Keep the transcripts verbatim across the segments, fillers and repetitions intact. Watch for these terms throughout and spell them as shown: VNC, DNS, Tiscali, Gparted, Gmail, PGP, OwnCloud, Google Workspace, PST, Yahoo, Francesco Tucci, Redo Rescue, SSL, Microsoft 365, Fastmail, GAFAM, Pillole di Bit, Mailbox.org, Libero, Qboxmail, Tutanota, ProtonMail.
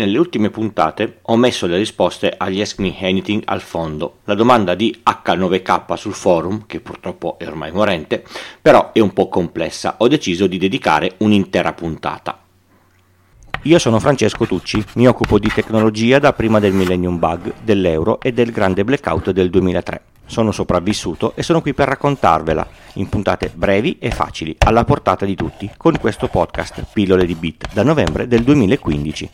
Nelle ultime puntate ho messo le risposte agli Ask Me Anything al fondo. La domanda di acca nove kappa sul forum, che purtroppo è ormai morente, però è un po' complessa. Ho deciso di dedicare un'intera puntata. Io sono Francesco Tucci, mi occupo di tecnologia da prima del Millennium Bug, dell'euro e del grande blackout del duemilatré. Sono sopravvissuto e sono qui per raccontarvela, in puntate brevi e facili, alla portata di tutti, con questo podcast Pillole di Bit, da novembre del duemilaquindici.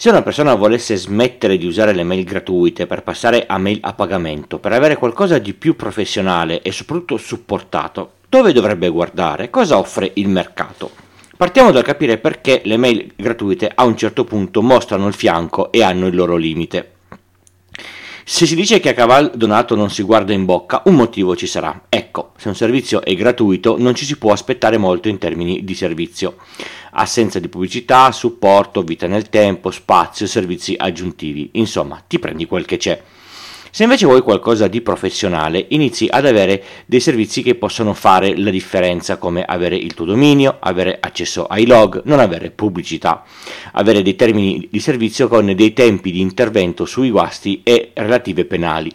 Se una persona volesse smettere di usare le mail gratuite per passare a mail a pagamento, per avere qualcosa di più professionale e soprattutto supportato, dove dovrebbe guardare? Cosa offre il mercato? Partiamo dal capire perché le mail gratuite a un certo punto mostrano il fianco e hanno il loro limite. Se si dice che a caval donato non si guarda in bocca, un motivo ci sarà. Ecco, se un servizio è gratuito non ci si può aspettare molto in termini di servizio. Assenza di pubblicità, supporto, vita nel tempo, spazio, servizi aggiuntivi. Insomma, ti prendi quel che c'è. Se invece vuoi qualcosa di professionale, inizi ad avere dei servizi che possono fare la differenza, come avere il tuo dominio, avere accesso ai log, non avere pubblicità, avere dei termini di servizio con dei tempi di intervento sui guasti e relative penali.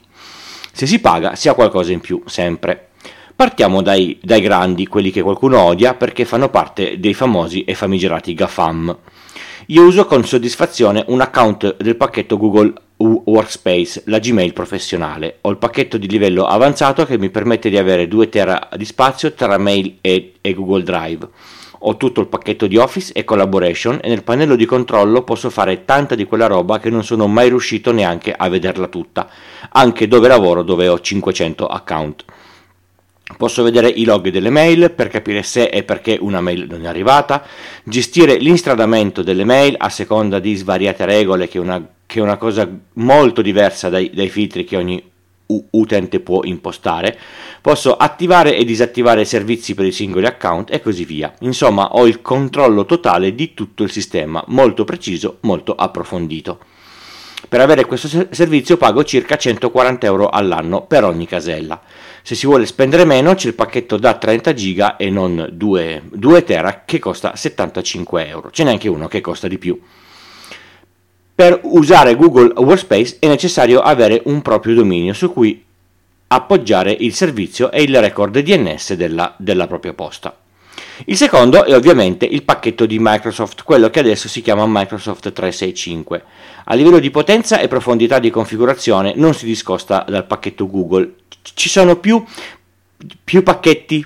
Se si paga, si ha qualcosa in più, sempre. Partiamo dai, dai grandi, quelli che qualcuno odia perché fanno parte dei famosi e famigerati GAFAM. Io uso con soddisfazione un account del pacchetto Google Workspace, la Gmail professionale. Ho il pacchetto di livello avanzato che mi permette di avere due tera di spazio tra Mail e, e Google Drive. Ho tutto il pacchetto di Office e Collaboration e nel pannello di controllo posso fare tanta di quella roba che non sono mai riuscito neanche a vederla tutta, anche dove lavoro, dove ho cinquecento account. Posso vedere i log delle mail per capire se e perché una mail non è arrivata, gestire l'instradamento delle mail a seconda di svariate regole, che è una, che è una cosa molto diversa dai, dai filtri che ogni u- utente può impostare. Posso attivare e disattivare servizi per i singoli account e così via. Insomma, ho il controllo totale di tutto il sistema, molto preciso, molto approfondito. Per avere questo servizio pago circa centoquaranta euro all'anno per ogni casella. Se si vuole spendere meno c'è il pacchetto da trenta giga e non due tera che costa settantacinque euro, ce n'è anche uno che costa di più. Per usare Google Workspace è necessario avere un proprio dominio su cui appoggiare il servizio e il record D N S della, della propria posta. Il secondo è ovviamente il pacchetto di Microsoft, quello che adesso si chiama Microsoft trecentosessantacinque. A livello di potenza e profondità di configurazione non si discosta dal pacchetto Google. Ci sono più, più pacchetti,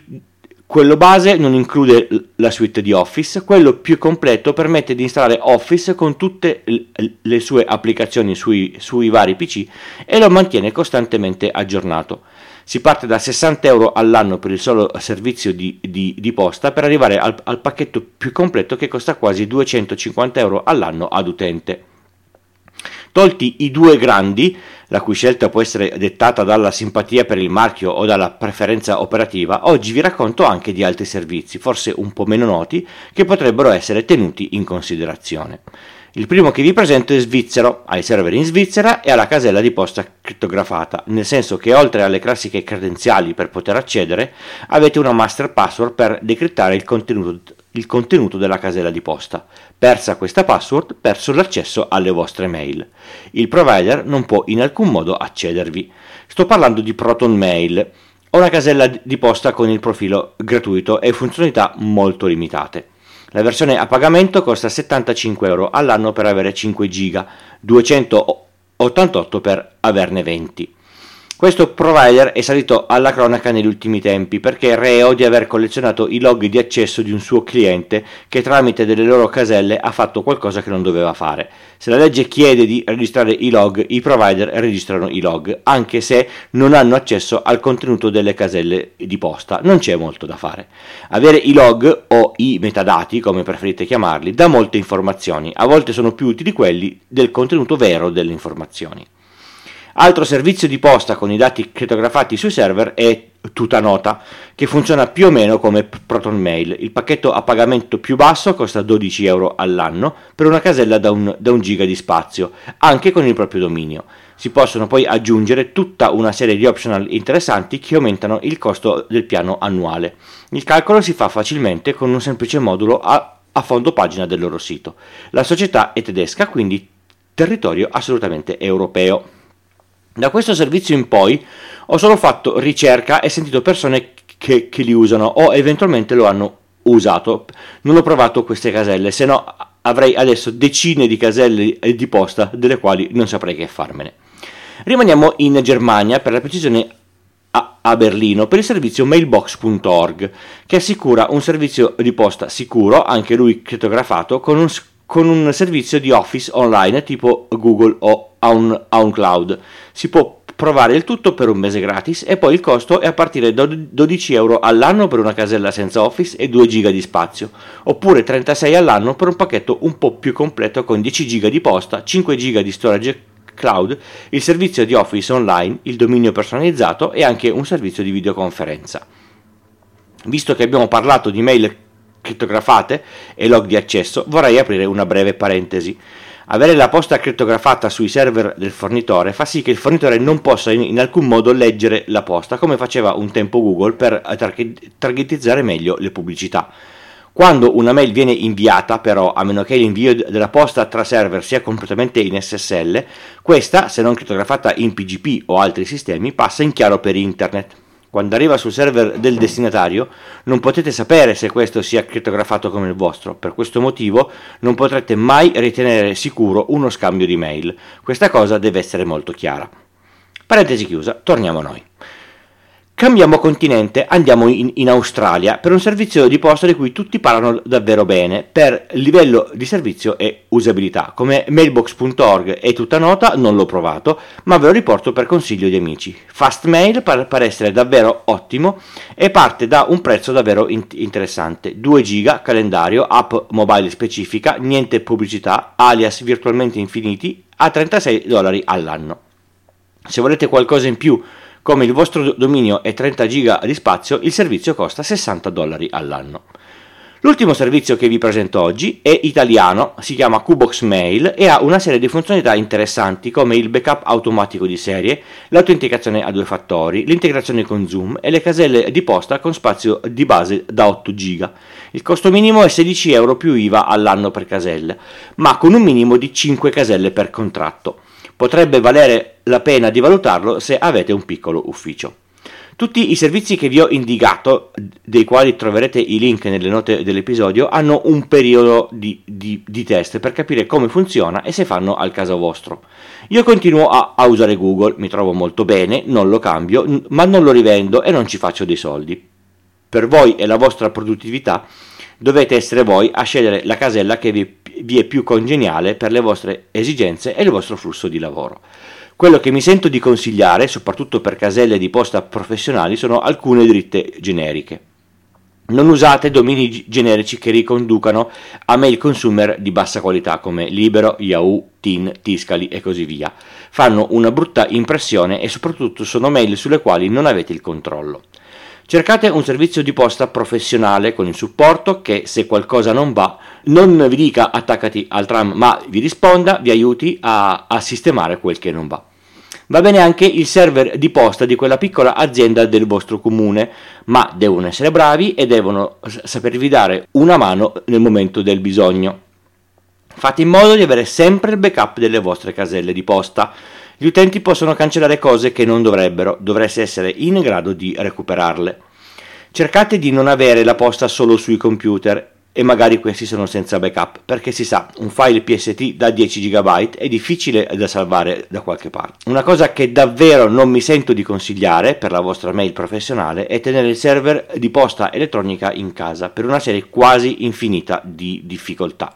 quello base non include la suite di Office, quello più completo permette di installare Office con tutte le sue applicazioni sui, sui vari P C e lo mantiene costantemente aggiornato. Si parte da sessanta euro all'anno per il solo servizio di, di, di posta per arrivare al, al pacchetto più completo che costa quasi duecentocinquanta euro all'anno ad utente. Tolti i due grandi, la cui scelta può essere dettata dalla simpatia per il marchio o dalla preferenza operativa, oggi vi racconto anche di altri servizi, forse un po' meno noti, che potrebbero essere tenuti in considerazione. Il primo che vi presento è svizzero, ha i server in Svizzera e ha la casella di posta crittografata, nel senso che oltre alle classiche credenziali per poter accedere, avete una master password per decrittare il contenuto, il contenuto della casella di posta. Persa questa password, perso l'accesso alle vostre mail. Il provider non può in alcun modo accedervi. Sto parlando di ProtonMail, ho una casella di posta con il profilo gratuito e funzionalità molto limitate. La versione a pagamento costa settantacinque euro all'anno per avere cinque giga, duecentottantotto per averne venti. Questo provider è salito alla cronaca negli ultimi tempi perché è reo di aver collezionato i log di accesso di un suo cliente che tramite delle loro caselle ha fatto qualcosa che non doveva fare. Se la legge chiede di registrare i log, i provider registrano i log, anche se non hanno accesso al contenuto delle caselle di posta. Non c'è molto da fare. Avere i log o i metadati, come preferite chiamarli, dà molte informazioni. A volte sono più utili quelli del contenuto vero delle informazioni. Altro servizio di posta con i dati crittografati sui server è Tutanota, che funziona più o meno come ProtonMail. Il pacchetto a pagamento più basso costa dodici euro all'anno per una casella da un, da un giga di spazio, anche con il proprio dominio. Si possono poi aggiungere tutta una serie di optional interessanti che aumentano il costo del piano annuale. Il calcolo si fa facilmente con un semplice modulo a a fondo pagina del loro sito. La società è tedesca, quindi territorio assolutamente europeo. Da questo servizio in poi ho solo fatto ricerca e sentito persone che, che li usano o eventualmente lo hanno usato. Non ho provato queste caselle, se no avrei adesso decine di caselle di posta delle quali non saprei che farmene. Rimaniamo in Germania, per la precisione a, a Berlino, per il servizio Mailbox punto org, che assicura un servizio di posta sicuro, anche lui crittografato, con un, con un servizio di Office online tipo Google o OwnCloud. Si può provare il tutto per un mese gratis e poi il costo è a partire da dodici euro all'anno per una casella senza Office e due giga di spazio, oppure trentasei all'anno per un pacchetto un po' più completo con dieci giga di posta, cinque giga di storage cloud, il servizio di Office online, il dominio personalizzato e anche un servizio di videoconferenza. Visto che abbiamo parlato di mail crittografate e log di accesso, vorrei aprire una breve parentesi. Avere la posta crittografata sui server del fornitore fa sì che il fornitore non possa in, in alcun modo leggere la posta, come faceva un tempo Google per targetizzare meglio le pubblicità. Quando una mail viene inviata, però, a meno che l'invio della posta tra server sia completamente in S S L, questa, se non crittografata in P G P o altri sistemi, passa in chiaro per internet. Quando arriva sul server del destinatario, non potete sapere se questo sia crittografato come il vostro. Per questo motivo non potrete mai ritenere sicuro uno scambio di mail. Questa cosa deve essere molto chiara. Parentesi chiusa, torniamo a noi. Cambiamo continente, andiamo in, in Australia per un servizio di posta di cui tutti parlano davvero bene per livello di servizio e usabilità. Come Mailbox punto org e Tutanota non l'ho provato, ma ve lo riporto per consiglio di amici. Fastmail par- pare essere davvero ottimo e parte da un prezzo davvero in- interessante. due giga, calendario, app mobile specifica, niente pubblicità, alias virtualmente infiniti, a trentasei dollari all'anno. Se volete qualcosa in più, come il vostro dominio è trenta giga di spazio, il servizio costa sessanta dollari all'anno. L'ultimo servizio che vi presento oggi è italiano, si chiama Qboxmail e ha una serie di funzionalità interessanti come il backup automatico di serie, l'autenticazione a due fattori, l'integrazione con Zoom e le caselle di posta con spazio di base da otto giga. Il costo minimo è sedici euro più I V A all'anno per casella, ma con un minimo di cinque caselle per contratto. Potrebbe valere la pena di valutarlo se avete un piccolo ufficio. Tutti i servizi che vi ho indicato, dei quali troverete i link nelle note dell'episodio, hanno un periodo di, di, di test per capire come funziona e se fanno al caso vostro. Io continuo a, a usare Google, mi trovo molto bene, non lo cambio, n- ma non lo rivendo e non ci faccio dei soldi. Per voi e la vostra produttività dovete essere voi a scegliere la casella che vi vi è più congeniale per le vostre esigenze e il vostro flusso di lavoro. Quello che mi sento di consigliare, soprattutto per caselle di posta professionali, sono alcune dritte generiche. Non usate domini generici che riconducano a mail consumer di bassa qualità come Libero, Yahoo, Tin, Tiscali e così via. Fanno una brutta impressione e soprattutto sono mail sulle quali non avete il controllo. Cercate un servizio di posta professionale con il supporto che, se qualcosa non va, non vi dica attaccati al tram, ma vi risponda, vi aiuti a, a sistemare quel che non va. Va bene anche il server di posta di quella piccola azienda del vostro comune, ma devono essere bravi e devono sapervi dare una mano nel momento del bisogno. Fate in modo di avere sempre il backup delle vostre caselle di posta. Gli utenti possono cancellare cose che non dovrebbero, dovreste essere in grado di recuperarle. Cercate di non avere la posta solo sui computer e magari questi sono senza backup, perché si sa, un file P S T da dieci giga è difficile da salvare da qualche parte. Una cosa che davvero non mi sento di consigliare per la vostra mail professionale è tenere il server di posta elettronica in casa per una serie quasi infinita di difficoltà.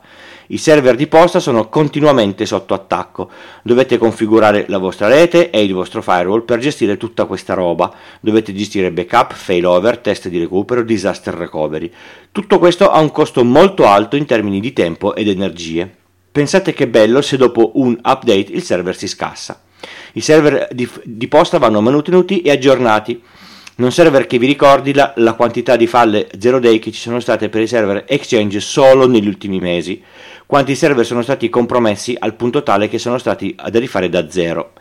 I server di posta sono continuamente sotto attacco, dovete configurare la vostra rete e il vostro firewall per gestire tutta questa roba, dovete gestire backup, failover, test di recupero, disaster recovery. Tutto questo ha un costo molto alto in termini di tempo ed energie. Pensate che bello se dopo un update il server si scassa. I server di, di posta vanno mantenuti e aggiornati. Non server che vi ricordi la, la quantità di falle zero day che ci sono state per i server Exchange solo negli ultimi mesi. Quanti server sono stati compromessi al punto tale che sono stati da rifare da zero.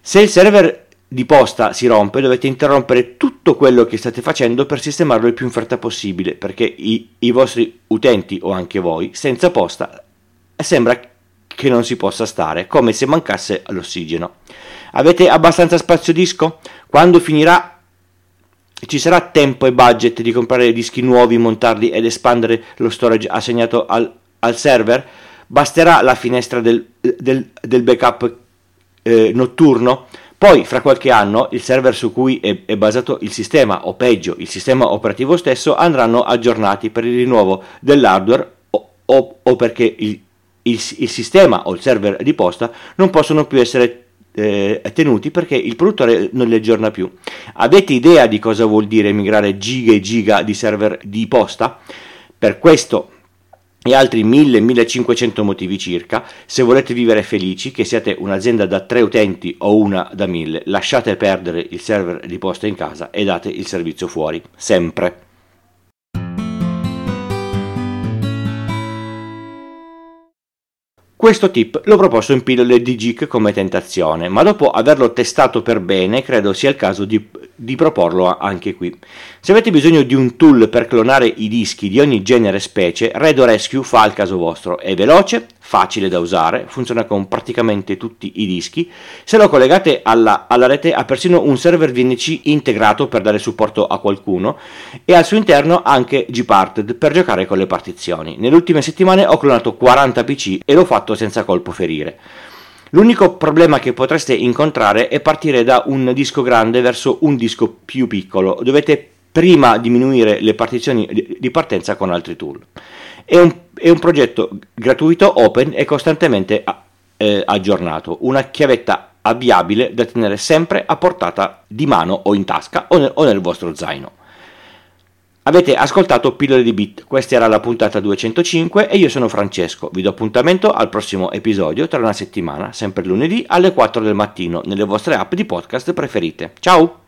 Se il server di posta si rompe, dovete interrompere tutto quello che state facendo per sistemarlo il più in fretta possibile, perché i, i vostri utenti o anche voi senza posta sembra che non si possa stare, come se mancasse l'ossigeno. Avete abbastanza spazio disco? Quando finirà ci sarà tempo e budget di comprare dischi nuovi, montarli ed espandere lo storage assegnato al, al server? Basterà la finestra del, del, del backup eh, notturno? Poi, fra qualche anno, il server su cui è, è basato il sistema, o peggio, il sistema operativo stesso, andranno aggiornati per il rinnovo dell'hardware o, o, o perché il, il, il sistema o il server di posta non possono più essere eh, tenuti perché il produttore non li aggiorna più. Avete idea di cosa vuol dire migrare giga e giga di server di posta? Per questo e altri mille-millecinquecento motivi circa, se volete vivere felici, che siate un'azienda da tre utenti o una da mille, lasciate perdere il server di posta in casa e date il servizio fuori, sempre. Questo tip lo proposto in pillole di Geek come tentazione, ma dopo averlo testato per bene credo sia il caso di, di proporlo anche qui. Se avete bisogno di un tool per clonare i dischi di ogni genere e specie, Redo Rescue fa il caso vostro. È veloce, facile da usare, funziona con praticamente tutti i dischi. Se lo collegate alla, alla rete ha persino un server V N C integrato per dare supporto a qualcuno e al suo interno anche Gparted per giocare con le partizioni. Nelle ultime settimane ho clonato quaranta P C e l'ho fatto senza colpo ferire. L'unico problema che potreste incontrare è partire da un disco grande verso un disco più piccolo. Dovete prima diminuire le partizioni di partenza con altri tool. È un, è un progetto gratuito, open e costantemente eh, aggiornato. Una chiavetta avviabile da tenere sempre a portata di mano o in tasca o nel, o nel vostro zaino. Avete ascoltato Pillole di Bit, questa era la puntata duecentocinque e io sono Francesco, vi do appuntamento al prossimo episodio tra una settimana, sempre lunedì alle quattro del mattino, nelle vostre app di podcast preferite. Ciao!